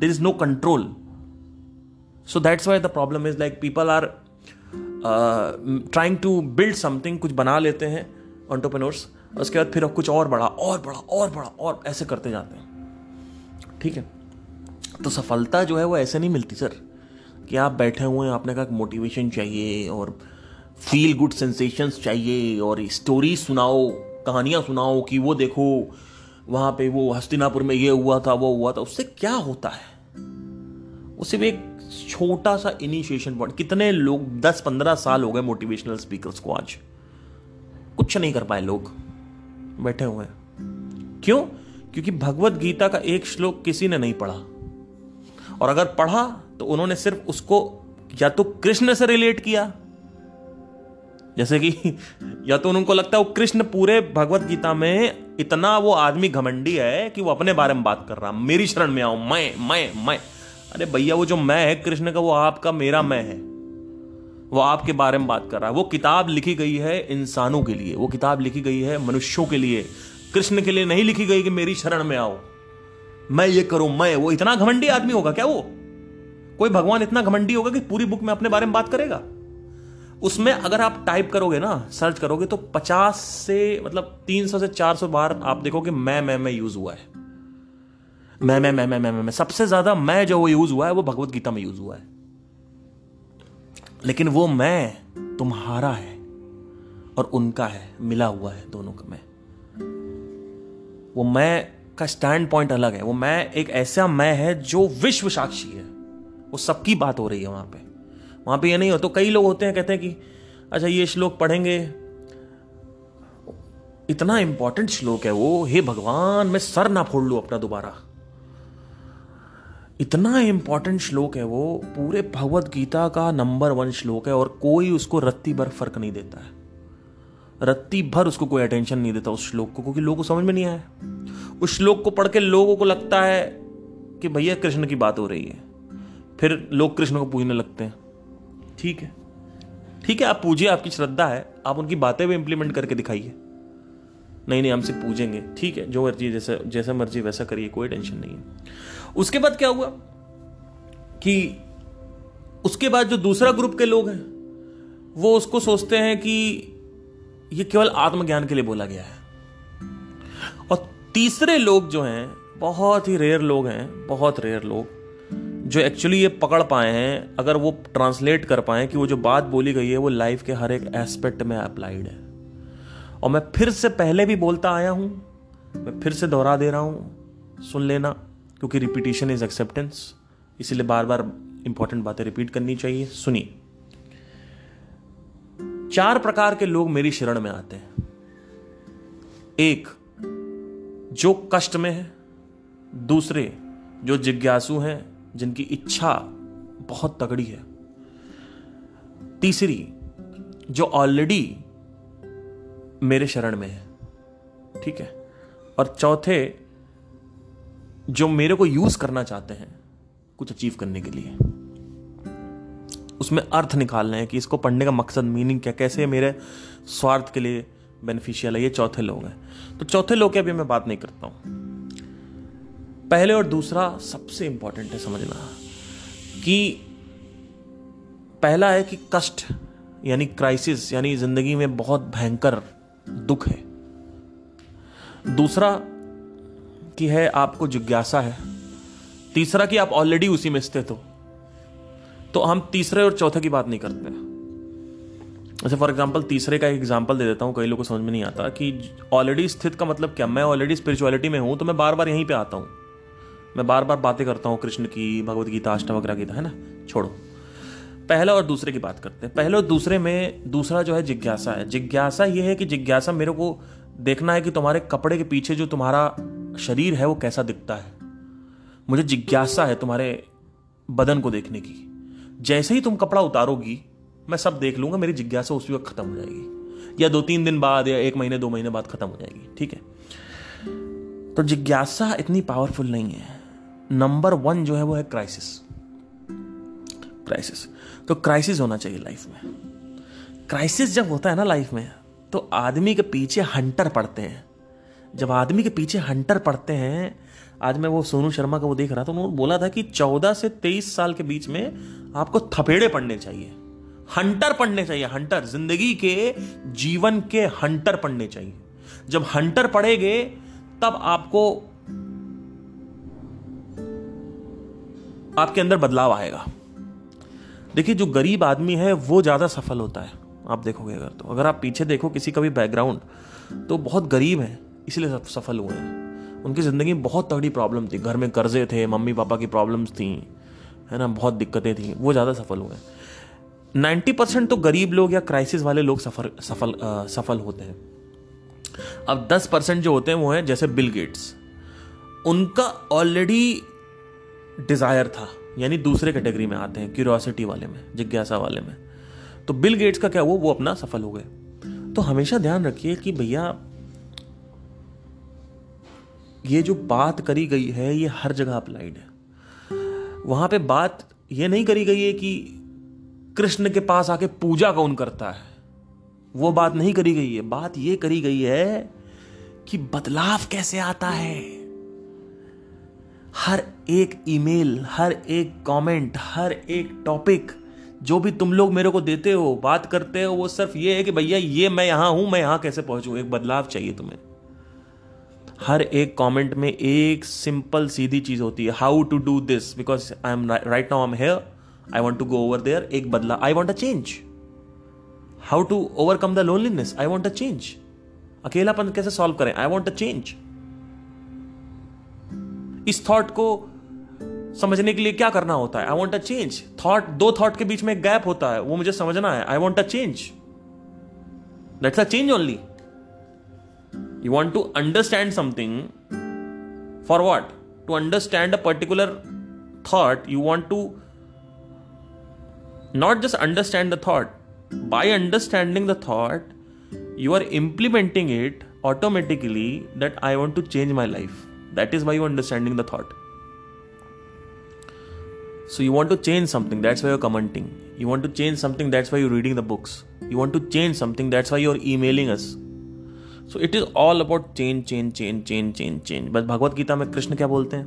There is no control. So that's why the problem is like people are trying to build something, कुछ बना लेते हैं entrepreneurs, उसके बाद फिर कुछ और बड़ा ऐसे करते जाते हैं. ठीक है, तो सफलता जो है वो ऐसे नहीं मिलती सर कि आप बैठे हुए हैं, आपने कहा मोटिवेशन चाहिए और फील गुड सेंसेशंस चाहिए और स्टोरी सुनाओ, कहानियाँ सुनाओ कि वो देखो वहाँ पे वो हस्तिनापुर में ये हुआ था वो हुआ था. उससे क्या होता है? उससे भी एक छोटा सा इनिशिएशन पॉइंट. कितने लोग 10-15 साल हो गए मोटिवेशनल स्पीकर्स को, आज कुछ नहीं कर पाए लोग, बैठे हुए हैं. क्यों? क्योंकि भगवत गीता का एक श्लोक किसी ने नहीं पढ़ा, और अगर पढ़ा तो उन्होंने सिर्फ उसको या तो कृष्ण से रिलेट किया, जैसे कि या तो उनको लगता है वो कृष्ण, पूरे भगवत गीता में इतना वो आदमी घमंडी है कि वो अपने बारे में बात कर रहा, मेरी शरण में आओ, मैं. अरे भैया, वो जो मैं है कृष्ण का, वो आपका मेरा मैं है, वो आपके बारे में बात कर रहा है. वो किताब लिखी गई है इंसानों के लिए, वो किताब लिखी गई है मनुष्यों के लिए, कृष्ण के लिए नहीं लिखी गई कि मेरी शरण में आओ, मैं ये करूं, मैं वो. इतना घमंडी आदमी होगा क्या? वो कोई भगवान इतना घमंडी होगा कि पूरी बुक में अपने बारे में बात करेगा? उसमें अगर आप टाइप करोगे ना, सर्च करोगे तो 300 से 400 बार आप देखोगे मैं यूज हुआ है. मैं सबसे ज्यादा मैं जो वो यूज हुआ है वो भगवत गीता में यूज हुआ है. लेकिन वो मैं तुम्हारा है और उनका है, मिला हुआ है दोनों का मैं. वो मैं का स्टैंड पॉइंट अलग है. वो मैं एक ऐसा मैं है जो विश्व साक्षी है, वो सबकी बात हो रही है वहां पे. वहां पे ये नहीं हो, तो कई लोग होते हैं कहते हैं कि अच्छा ये श्लोक पढ़ेंगे, इतना इंपॉर्टेंट श्लोक है वो, हे भगवान मैं सर ना फोड़ लूं अपना दोबारा, इतना इंपॉर्टेंट श्लोक है वो, पूरे भगवत गीता का नंबर 1 श्लोक है और कोई उसको रत्ती भर फर्क नहीं देता है, रत्ती भर उसको कोई अटेंशन नहीं देता उस श्लोक को, क्योंकि लोगों को समझ में नहीं आया. उस श्लोक को पढ़ के लोगों को लगता है कि भैया कृष्ण की बात हो रही है, फिर लोग कृष्ण को पूजने लगते हैं. ठीक है, आप पूजिए, आपकी श्रद्धा है, आप उनकी बातें भी इंप्लीमेंट करके दिखाइए. नहीं हमसे पूजेंगे, ठीक है, जो मर्जी, जैसा मर्जी वैसा करिए, कोई टेंशन नहीं है. उसके बाद क्या हुआ कि उसके बाद जो दूसरा ग्रुप के लोग हैं वो उसको सोचते हैं कि ये केवल आत्मज्ञान के लिए बोला गया है. और तीसरे लोग जो हैं, बहुत ही रेयर लोग हैं, बहुत रेयर लोग जो एक्चुअली ये पकड़ पाए हैं, अगर वो ट्रांसलेट कर पाए कि वो जो बात बोली गई है वो लाइफ के हर एक एस्पेक्ट में अप्लाइड है. और मैं फिर से पहले भी बोलता आया हूं, मैं फिर से दोहरा दे रहा हूं, सुन लेना, क्योंकि रिपीटिशन इज एक्सेप्टेंस, इसीलिए बार बार इंपॉर्टेंट बातें रिपीट करनी चाहिए. सुनिए, 4 प्रकार के लोग मेरी शरण में आते हैं. 1 जो कष्ट में है, 2 जो जिज्ञासु हैं, जिनकी इच्छा बहुत तगड़ी है, 3 जो ऑलरेडी मेरे शरण में है, ठीक है, और 4 जो मेरे को यूज करना चाहते हैं कुछ अचीव करने के लिए. उसमें अर्थ निकालना है कि इसको पढ़ने का मकसद, मीनिंग क्या, कैसे मेरे स्वार्थ के लिए बेनिफिशियल है. ये 4 लोग हैं. तो 4 लोग के अभी मैं बात नहीं करता हूं. पहले और दूसरा सबसे इंपॉर्टेंट है समझना, कि पहला है कि कष्ट यानी क्राइसिस, यानी जिंदगी में बहुत भयंकर दुख है. दूसरा कि है आपको जिज्ञासा है. तीसरा कि आप ऑलरेडी उसी में स्थित हो. तो हम 3 और 4 की बात नहीं करते. जैसे फॉर एग्जांपल, 3 का एक एग्जांपल दे देता हूं, कई लोगों को समझ में नहीं आता कि ऑलरेडी स्थित का मतलब क्या. मैं ऑलरेडी स्पिरिचुअलिटी में हूं तो मैं बार बार यहीं पर आता हूं, मैं बार बार बातें करता हूँ कृष्ण की, भगवत गीता, अष्टावक्र गीता, है ना, छोड़ो. पहला और दूसरे की बात करते हैं. पहले और दूसरे में दूसरा जो है जिज्ञासा है. जिज्ञासा ये है कि जिज्ञासा, मेरे को देखना है कि तुम्हारे कपड़े के पीछे जो तुम्हारा शरीर है वो कैसा दिखता है. मुझे जिज्ञासा है तुम्हारे बदन को देखने की. जैसे ही तुम कपड़ा उतारोगी मैं सब देख लूंगा, मेरी जिज्ञासा उसी वक्त खत्म हो जाएगी, या 2-3 दिन बाद, या 1 महीने 2 महीने बाद खत्म हो जाएगी. ठीक है, तो जिज्ञासा इतनी पावरफुल नहीं है। नंबर 1 जो है वो है क्राइसिस। तो क्राइसिस होना चाहिए लाइफ में। क्राइसिस जब होता है ना लाइफ में, तो आदमी के पीछे हंटर पड़ते हैं। जब आदमी के पीछे हंटर पड़ते हैं, आज मैं वो सोनू शर्मा का वो देख रहा था, उन्होंने बोला था कि 14 से 23 साल के बीच में आपको थपेड़े पड़ने चाहिए, हंटर पड़ने चाहिए, हंटर, जिंदगी के जीवन के हंटर पड़ने चाहिए। जब हंटर पड़ेंगे तब आपको, आपके अंदर बदलाव आएगा। देखिए, जो गरीब आदमी है वो ज़्यादा सफल होता है। आप देखोगे अगर आप पीछे देखो किसी का भी बैकग्राउंड, तो बहुत गरीब है, इसलिए सब सफल हुए हैं। उनकी ज़िंदगी में बहुत तगड़ी प्रॉब्लम थी, घर में कर्जे थे, मम्मी पापा की प्रॉब्लम्स थी, है ना, बहुत दिक्कतें थी, वो ज़्यादा सफल हुए। 90% तो गरीब लोग या क्राइसिस वाले लोग सफल होते हैं। अब 10% जो होते हैं वो हैं जैसे बिल गेट्स। उनका ऑलरेडी डिज़ायर था, यानी दूसरे कैटेगरी में आते हैं, क्यूरियोसिटी वाले में, जिज्ञासा वाले में। तो बिल गेट्स का क्या हुआ, वो अपना सफल हो गए। तो हमेशा ध्यान रखिए कि भैया ये जो बात करी गई है ये हर जगह अप्लाइड है। वहाँ पे बात ये नहीं करी गई है कि कृष्ण के पास आके पूजा कौन करता है, वो बात नहीं करी गई है। बात ये करी गई है कि बदलाव कैसे आता है। हर एक ईमेल, हर एक कमेंट, हर एक टॉपिक जो भी तुम लोग मेरे को देते हो, बात करते हो, वो सिर्फ ये है कि भैया ये मैं यहाँ हूँ, मैं यहाँ कैसे पहुँचूँ। एक बदलाव चाहिए तुम्हें। हर एक कमेंट में एक सिंपल सीधी चीज होती है, how to do this, because I am right now, I am here, I want to go over there. एक बदलाव, I want a change, how to overcome the loneliness, I want a change. अकेलापन कैसे solve करें, I want a change. इस thought को समझने के लिए क्या करना होता है, I want a change. Thought, दो थॉट के बीच में एक गैप होता है, वो मुझे समझना है, I want a change. That's a change only. You want to understand something, for what? To understand a particular thought, you want to not just understand the thought. By understanding the thought, you are implementing it automatically that I want to change my life. That is why you are understanding the thought. So you want to change something, that's why you are commenting. You want to change something, that's why you are reading the books. You want to change something, that's why you are emailing us. So it is all about change change change change change change. बस भगवत गीता में कृष्ण क्या बोलते हैं,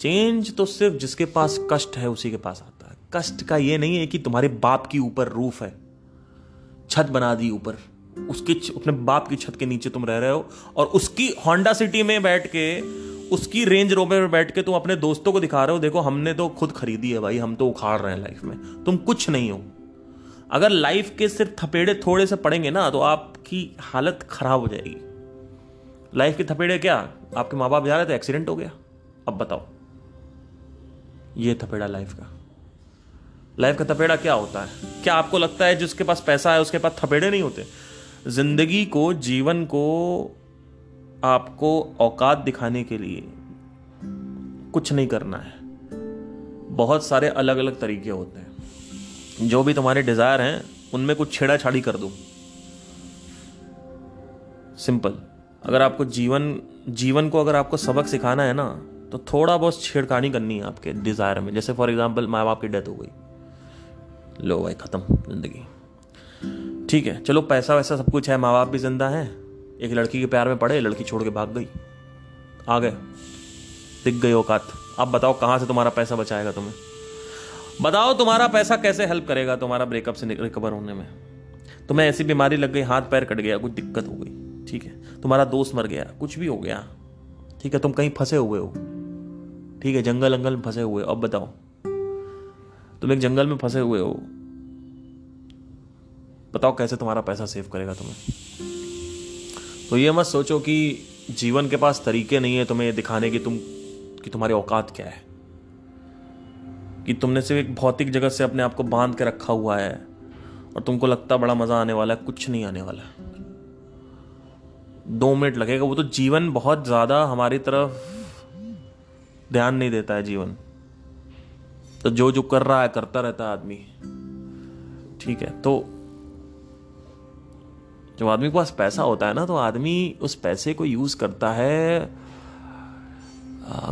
change तो सिर्फ जिसके पास कष्ट है उसी के पास आता है। कष्ट का ये नहीं है कि तुम्हारे बाप की ऊपर रूफ है, छत बना दी ऊपर, उसकी अपने बाप की छत के नीचे तुम रह रहे हो, और उसकी होंडा सिटी में बैठ के, उसकी रेंज रोवर में बैठ के तुम अपने दोस्तों को दिखा रहे हो, देखो हमने तो खुद खरीदी है भाई, हम तो उखाड़ रहे हैं लाइफ में, तुम कुछ नहीं हो। अगर लाइफ के सिर्फ थपेड़े थोड़े से पड़ेंगे ना तो आपकी हालत खराब हो जाएगी। लाइफ के थपेड़े क्या, आपके माँ बाप जा रहे थे, एक्सीडेंट हो गया, अब बताओ ये थपेड़ा लाइफ का। लाइफ का थपेड़ा क्या होता है? क्या आपको लगता है जिसके पास पैसा है उसके पास थपेड़े नहीं होते? जिंदगी को, जीवन को आपको औकात दिखाने के लिए कुछ नहीं करना है। बहुत सारे अलग अलग तरीके होते हैं। जो भी तुम्हारे डिजायर हैं उनमें कुछ छेड़ाछाड़ी कर दो, सिंपल। अगर आपको जीवन को अगर आपको सबक सिखाना है ना, तो थोड़ा बहुत छेड़खानी करनी है आपके डिजायर में। जैसे फॉर एग्जांपल माँ बाप की डेथ हो गई, लो भाई खत्म जिंदगी, ठीक है। चलो पैसा वैसा सब कुछ है, माँ बाप भी जिंदा हैं, एक लड़की के प्यार में पड़े, लड़की छोड़ के भाग गई, आ गए, दिख गई औकात। अब बताओ कहाँ से तुम्हारा पैसा बचाएगा तुम्हें, बताओ तुम्हारा पैसा कैसे हेल्प करेगा तुम्हारा ब्रेकअप से रिकवर होने में। तुम्हें ऐसी बीमारी लग गई, हाथ पैर कट गया, कुछ दिक्कत हो गई, ठीक है, तुम्हारा दोस्त मर गया, कुछ भी हो गया, ठीक है, तुम कहीं फंसे हुए हो, ठीक है, जंगल अंगल में फंसे हुए हो। अब बताओ तुम एक जंगल में फंसे हुए हो, बताओ कैसे तुम्हारा पैसा सेव करेगा तुम्हें। तो ये मत सोचो कि जीवन के पास तरीके नहीं है तुम्हें दिखाने की कि तुम्हारी औकात क्या है, कि तुमने सिर्फ एक भौतिक जगत से अपने आप को बांध के रखा हुआ है और तुमको लगता बड़ा मजा आने वाला है। कुछ नहीं आने वाला, 2 मिनट लगेगा। वो तो जीवन बहुत ज्यादा हमारी तरफ ध्यान नहीं देता है। जीवन तो जो जो कर रहा है करता रहता है आदमी, ठीक है। तो जब आदमी के पास पैसा होता है ना, तो आदमी उस पैसे को यूज करता है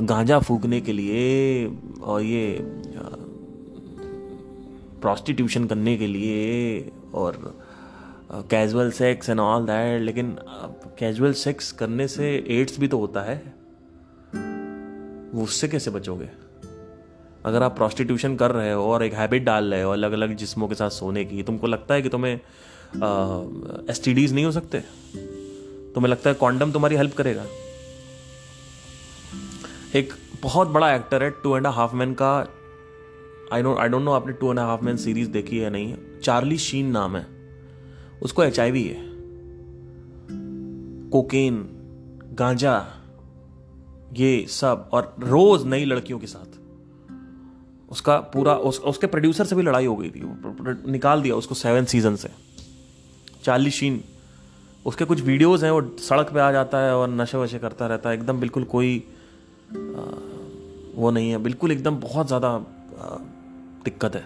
गांजा फूकने के लिए और ये प्रॉस्टिट्यूशन करने के लिए और casual sex and all that. लेकिन कैजुअल सेक्स करने से एड्स भी तो होता है, वो उससे कैसे बचोगे? अगर आप प्रॉस्टिट्यूशन कर रहे हो और एक हैबिट डाल रहे हो अलग अलग जिस्मों के साथ सोने की, तुमको लगता है कि तुम्हें एसटीडीज नहीं हो सकते? तुम्हें लगता है कॉन्डम तुम्हारी हेल्प करेगा? एक बहुत बड़ा एक्टर है 2.5 Men का, आई डोंट नो आपने 2.5 Men सीरीज देखी है नहीं, चार्ली शीन नाम है, उसको HIV है, कोकेन, गांजा, ये सब, और रोज नई लड़कियों के साथ। उसका पूरा उसके प्रोड्यूसर से भी लड़ाई हो गई थी, निकाल दिया उसको 7 seasons से। चार्ली शीन, उसके कुछ वीडियोस हैं, वो सड़क पे आ जाता है और नशे वशे करता रहता है, एकदम बिल्कुल कोई वो नहीं है, बिल्कुल एकदम बहुत ज़्यादा दिक्कत है।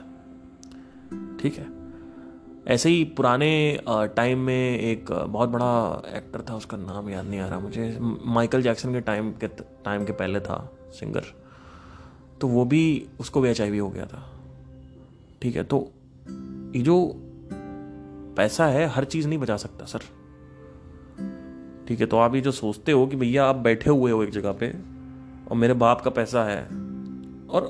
ठीक है, ऐसे ही पुराने टाइम में एक बहुत बड़ा एक्टर था, उसका नाम याद नहीं आ रहा मुझे, माइकल जैक्सन के टाइम के पहले था सिंगर, तो वो भी, उसको भी HIV हो गया था। ठीक है, तो ये जो पैसा है हर चीज़ नहीं बचा सकता सर। ठीक है, तो आप ये जो सोचते हो कि भैया आप बैठे हुए हो एक जगह पे और मेरे बाप का पैसा है, और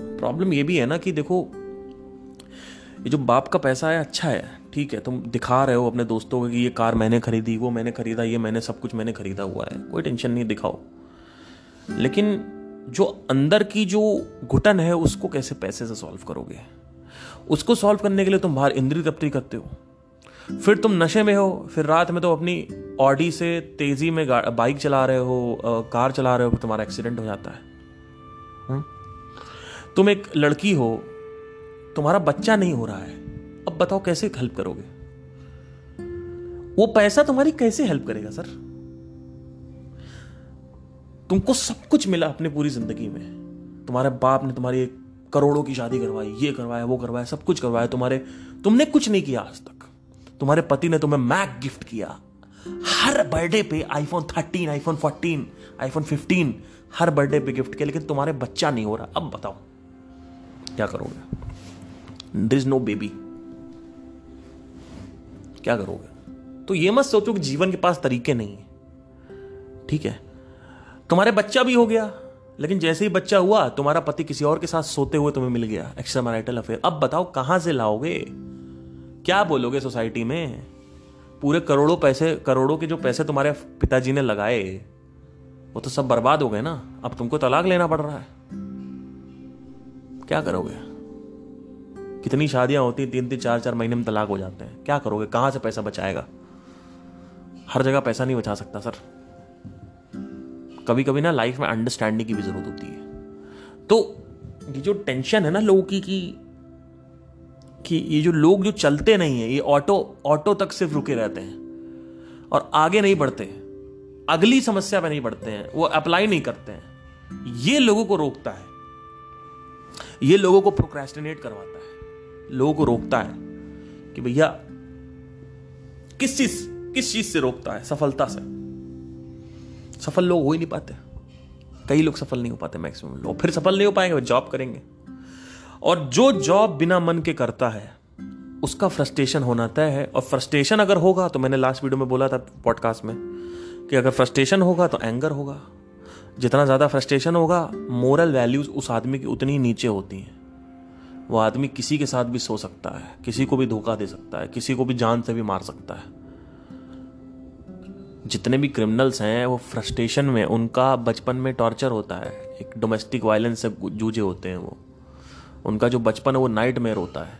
प्रॉब्लम ये भी है ना कि देखो ये जो बाप का पैसा है अच्छा है, ठीक है, तुम दिखा रहे हो अपने दोस्तों को कि ये कार मैंने खरीदी, वो मैंने खरीदा, ये मैंने सब कुछ मैंने खरीदा हुआ है, कोई टेंशन नहीं, दिखाओ। लेकिन जो अंदर की जो घुटन है उसको कैसे पैसे से सॉल्व करोगे? उसको सॉल्व करने के लिए तुम बाहर इंद्री तप्ती करते हो, फिर तुम नशे में हो, फिर रात में तो अपनी ऑडी से तेजी में बाइक चला रहे हो, कार चला रहे हो, फिर तुम्हारा एक्सीडेंट हो जाता है। तुम एक लड़की हो, तुम्हारा बच्चा नहीं हो रहा है, अब बताओ कैसे हेल्प करोगे? वो पैसा तुम्हारी कैसे हेल्प करेगा सर? तुमको सब कुछ मिला अपनी पूरी जिंदगी में, तुम्हारे बाप ने तुम्हारी करोड़ों की शादी करवाई, ये करवाया, वो करवाया, सब कुछ करवाया, तुमने कुछ नहीं किया आज तक। तुम्हारे पति ने तुम्हें मैक गिफ्ट किया, हर बर्थडे पे iPhone 13, iPhone 14, iPhone 15 हर बर्थडे पे गिफ्ट किया, लेकिन तुम्हारे बच्चा नहीं हो रहा। अब बताओ क्या करोगे? देयर इज नो बेबी, क्या करोगे? तो ये मत सोचो कि जीवन के पास तरीके नहीं है। ठीक है, तुम्हारे बच्चा भी हो गया, लेकिन जैसे ही बच्चा हुआ तुम्हारा पति किसी और के साथ सोते हुए तुम्हें मिल गया, एक्स्ट्रा मैरिटल अफेयर। अब बताओ कहां से लाओगे? क्या बोलोगे सोसाइटी में? पूरे करोड़ों के जो पैसे तुम्हारे पिताजी ने लगाए वो तो सब बर्बाद हो गए ना, अब तुमको तलाक लेना पड़ रहा है, क्या करोगे? कितनी शादियां होती, 3-4 महीने में तलाक हो जाते हैं, क्या करोगे? कहां से पैसा बचाएगा? हर जगह पैसा नहीं बचा सकता सर, कभी कभी ना लाइफ में अंडरस्टैंडिंग की भी जरूरत होती है। तो ये जो टेंशन है ना लोगों की कि ये जो लोग जो चलते नहीं है, ये ऑटो तक सिर्फ रुके रहते हैं और आगे नहीं बढ़ते, अगली समस्या पे नहीं बढ़ते हैं, वो अप्लाई नहीं करते हैं, ये लोगों को रोकता है, ये लोगों को प्रोक्रेस्टिनेट करवाता है, लोगों को रोकता है। कि भैया किस चीज से रोकता है? सफलता से। सफल लोग हो ही नहीं पाते, कई लोग सफल नहीं हो पाते, मैक्सिमम लोग फिर सफल नहीं हो पाएंगे, जॉब करेंगे, और जो जॉब बिना मन के करता है उसका फ्रस्ट्रेशन होना तय है। और फ्रस्ट्रेशन अगर होगा तो, मैंने लास्ट वीडियो में बोला था पॉडकास्ट में कि अगर फ्रस्ट्रेशन होगा तो एंगर होगा, जितना ज़्यादा फ्रस्ट्रेशन होगा मोरल वैल्यूज उस आदमी की उतनी नीचे होती हैं, वो आदमी किसी के साथ भी सो सकता है, किसी को भी धोखा दे सकता है, किसी को भी जान से भी मार सकता है। जितने भी क्रिमिनल्स हैं वो फ्रस्ट्रेशन में, उनका बचपन में टॉर्चर होता है, एक डोमेस्टिक वायलेंस से जूझे होते हैं वो, उनका जो बचपन है वो नाइटमेयर होता है,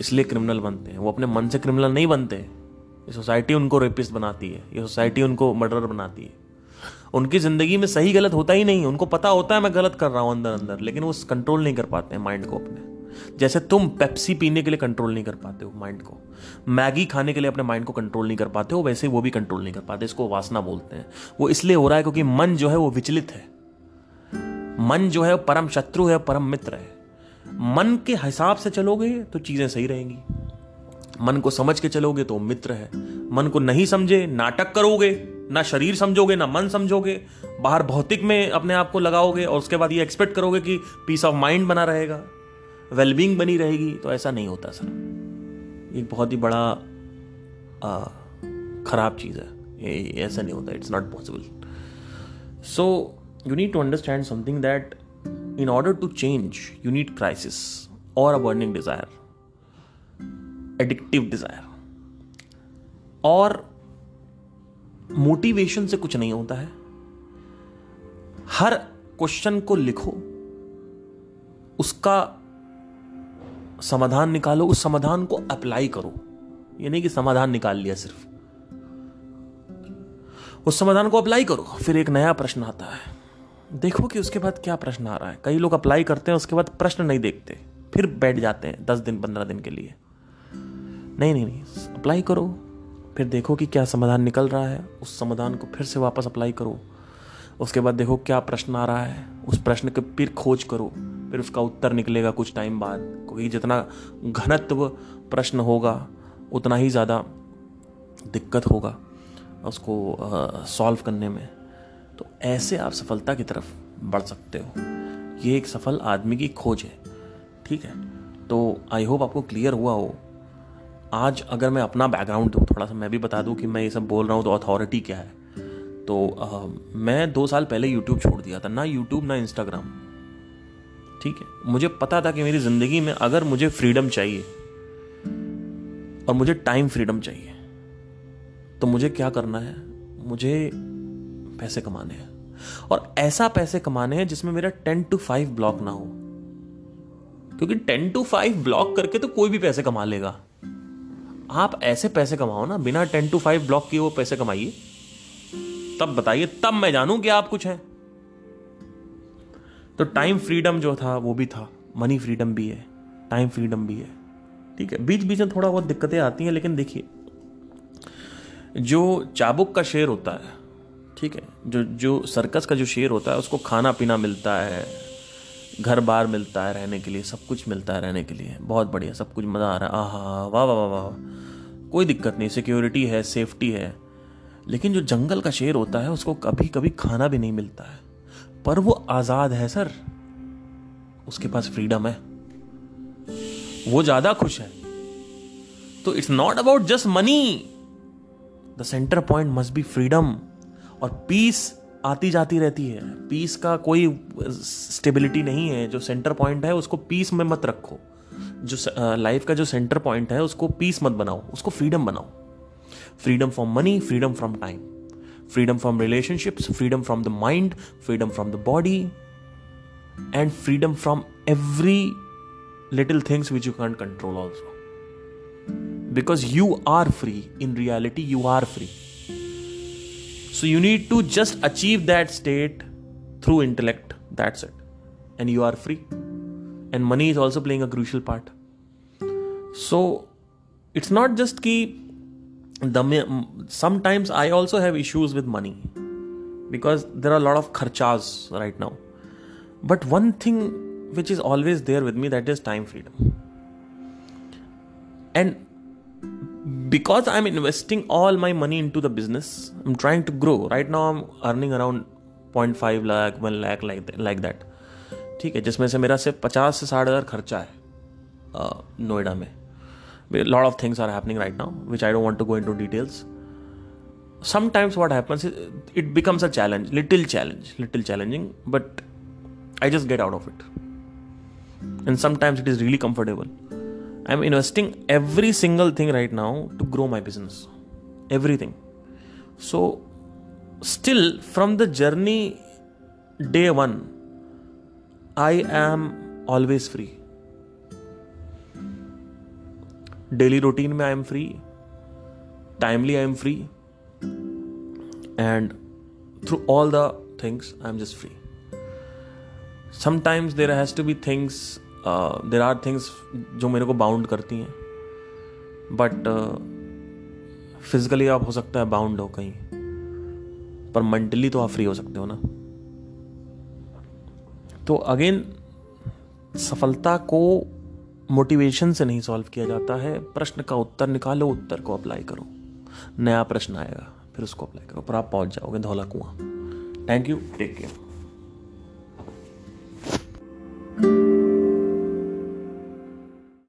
इसलिए क्रिमिनल बनते हैं। वो अपने मन से क्रिमिनल नहीं बनते, ये सोसाइटी उनको रेपिस्ट बनाती है, ये सोसाइटी उनको मर्डरर बनाती है। उनकी ज़िंदगी में सही गलत होता ही नहीं, उनको पता होता है मैं गलत कर रहा हूँ अंदर अंदर, लेकिन वो कंट्रोल नहीं कर पाते हैं माइंड को अपने। जैसे तुम पेप्सी पीने के लिए कंट्रोल नहीं कर पाते हो माइंड को, मैगी खाने के लिए अपने माइंड को कंट्रोल नहीं कर पाते हो, वैसे ही वो भी कंट्रोल नहीं कर पाते। इसको वासना बोलते हैं। वो इसलिए हो रहा है क्योंकि मन जो है वो विचलित है, मन जो है वो परम शत्रु है, परम मित्र है। मन के हिसाब से चलोगे तो चीजें सही रहेंगी, मन को समझ के चलोगे तो मित्र है, मन को नहीं समझे नाटक करोगे ना शरीर समझोगे ना मन समझोगे, बाहर भौतिक में अपने आप को लगाओगे और उसके बाद ये एक्सपेक्ट करोगे कि पीस ऑफ माइंड बना रहेगा, वेलबींग बनी रहेगी, तो ऐसा नहीं होता सर। एक बहुत ही बड़ा खराब चीज़ है, ऐसा नहीं होता, it's not possible. So you need to understand something that in order to change you need crisis और a burning desire, addictive desire. और मोटिवेशन से कुछ नहीं होता है। हर क्वेश्चन को लिखो, उसका समाधान निकालो, उस समाधान को अप्लाई करो। ये नहीं कि समाधान निकाल लिया सिर्फ, उस समाधान को अप्लाई करो। फिर एक नया प्रश्न आता है, देखो कि उसके बाद क्या प्रश्न आ रहा है। कई लोग अप्लाई करते हैं, उसके बाद प्रश्न नहीं देखते, फिर बैठ जाते हैं 10 दिन 15 दिन के लिए। नहीं, अप्लाई करो, फिर देखो कि क्या समाधान निकल रहा है, उस समाधान को फिर से वापस अप्लाई करो। उसके बाद देखो क्या प्रश्न आ रहा है, उस प्रश्न के फिर खोज करो, फिर उसका उत्तर निकलेगा कुछ टाइम बाद। क्योंकि जितना घनत्व प्रश्न होगा उतना ही ज़्यादा दिक्कत होगा उसको सॉल्व करने में। तो ऐसे आप सफलता की तरफ बढ़ सकते हो। ये एक सफल आदमी की खोज है, ठीक है। तो आई होप आपको क्लियर हुआ हो। आज अगर मैं अपना बैकग्राउंड दूँ, थोड़ा सा मैं भी बता दूँ कि मैं ये सब बोल रहा हूँ तो अथॉरिटी क्या है। तो मैं 2 साल पहले यूट्यूब छोड़ दिया था, ना यूट्यूब ना इंस्टाग्राम, ठीक है। मुझे पता था कि मेरी ज़िंदगी में अगर मुझे फ्रीडम चाहिए और मुझे टाइम फ्रीडम चाहिए तो मुझे क्या करना है, मुझे पैसे कमाने हैं। और ऐसा पैसे कमाने हैं जिसमें मेरा 10 to 5 ब्लॉक ना हो, क्योंकि 10 to 5 ब्लॉक करके तो कोई भी पैसे कमा लेगा। आप ऐसे पैसे कमाओ ना, बिना 10 to 5 ब्लॉक किए वो पैसे कमाइए, तब बताइए, तब मैं जानूं कि आप कुछ हैं। तो टाइम फ्रीडम जो था वो भी था, मनी फ्रीडम भी है, टाइम फ्रीडम भी है, ठीक है। बीच बीच में थोड़ा बहुत दिक्कतें आती हैं, लेकिन देखिए जो चाबुक का शेर होता है, ठीक है, जो सर्कस का जो शेर होता है, उसको खाना पीना मिलता है, घर बार मिलता है रहने के लिए, सब कुछ मिलता है रहने के लिए, बहुत बढ़िया, सब कुछ मज़ा आ रहा है, आहा वाह वाह वाह वाह, कोई दिक्कत नहीं, सिक्योरिटी है, सेफ्टी है। लेकिन जो जंगल का शेर होता है उसको कभी कभी खाना भी नहीं मिलता है, पर वो आज़ाद है सर, उसके पास फ्रीडम है, वो ज़्यादा खुश है। तो it's not about just money, the centre point must be freedom. और पीस आती जाती रहती है, पीस का कोई स्टेबिलिटी नहीं है। जो सेंटर पॉइंट है उसको पीस में मत रखो, जो लाइफ का जो सेंटर पॉइंट है उसको पीस मत बनाओ, उसको फ्रीडम बनाओ। Freedom from money, freedom from time, freedom from relationships, freedom from the mind, freedom from the body, and freedom from every little things which you can't control also, because you are free. In reality you are free, so you need to just achieve that state through intellect, that's it, and you are free. And money is also playing a crucial part. So it's not just ki sometimes I also have issues with money because there are a lot of kharchas right now, but one thing which is always there with me, that is time freedom. And because I'm investing all my money into the business, I'm trying to grow. Right now I'm earning around 0.5 lakh, 1 lakh like that. ठीक है, जिसमें से मेरा सिर्फ 50,000 से 60,000 खर्चा है नोएडा में। Lot of things are happening right now, which I don't want to go into details. Sometimes what happens is it becomes a challenge, little challenging, but I just get out of it. And sometimes it is really comfortable. I'm investing every single thing right now to grow my business. Everything. So, still from the journey day one, I am always free. Daily routine mein I am free. Timely I am free. And through all the things, I am just free. Sometimes there has to be things, there are things जो मेरे को bound करती हैं, but physically आप हो सकता है bound हो कहीं, पर मेंटली तो आप फ्री हो सकते हो ना। तो अगेन, सफलता को मोटिवेशन से नहीं सॉल्व किया जाता है, प्रश्न का उत्तर निकालो, उत्तर को अप्लाई करो, नया प्रश्न आएगा, फिर उसको अप्लाई करो पर आप पहुंच जाओगे Dhaula Kuan. Thank you, take care.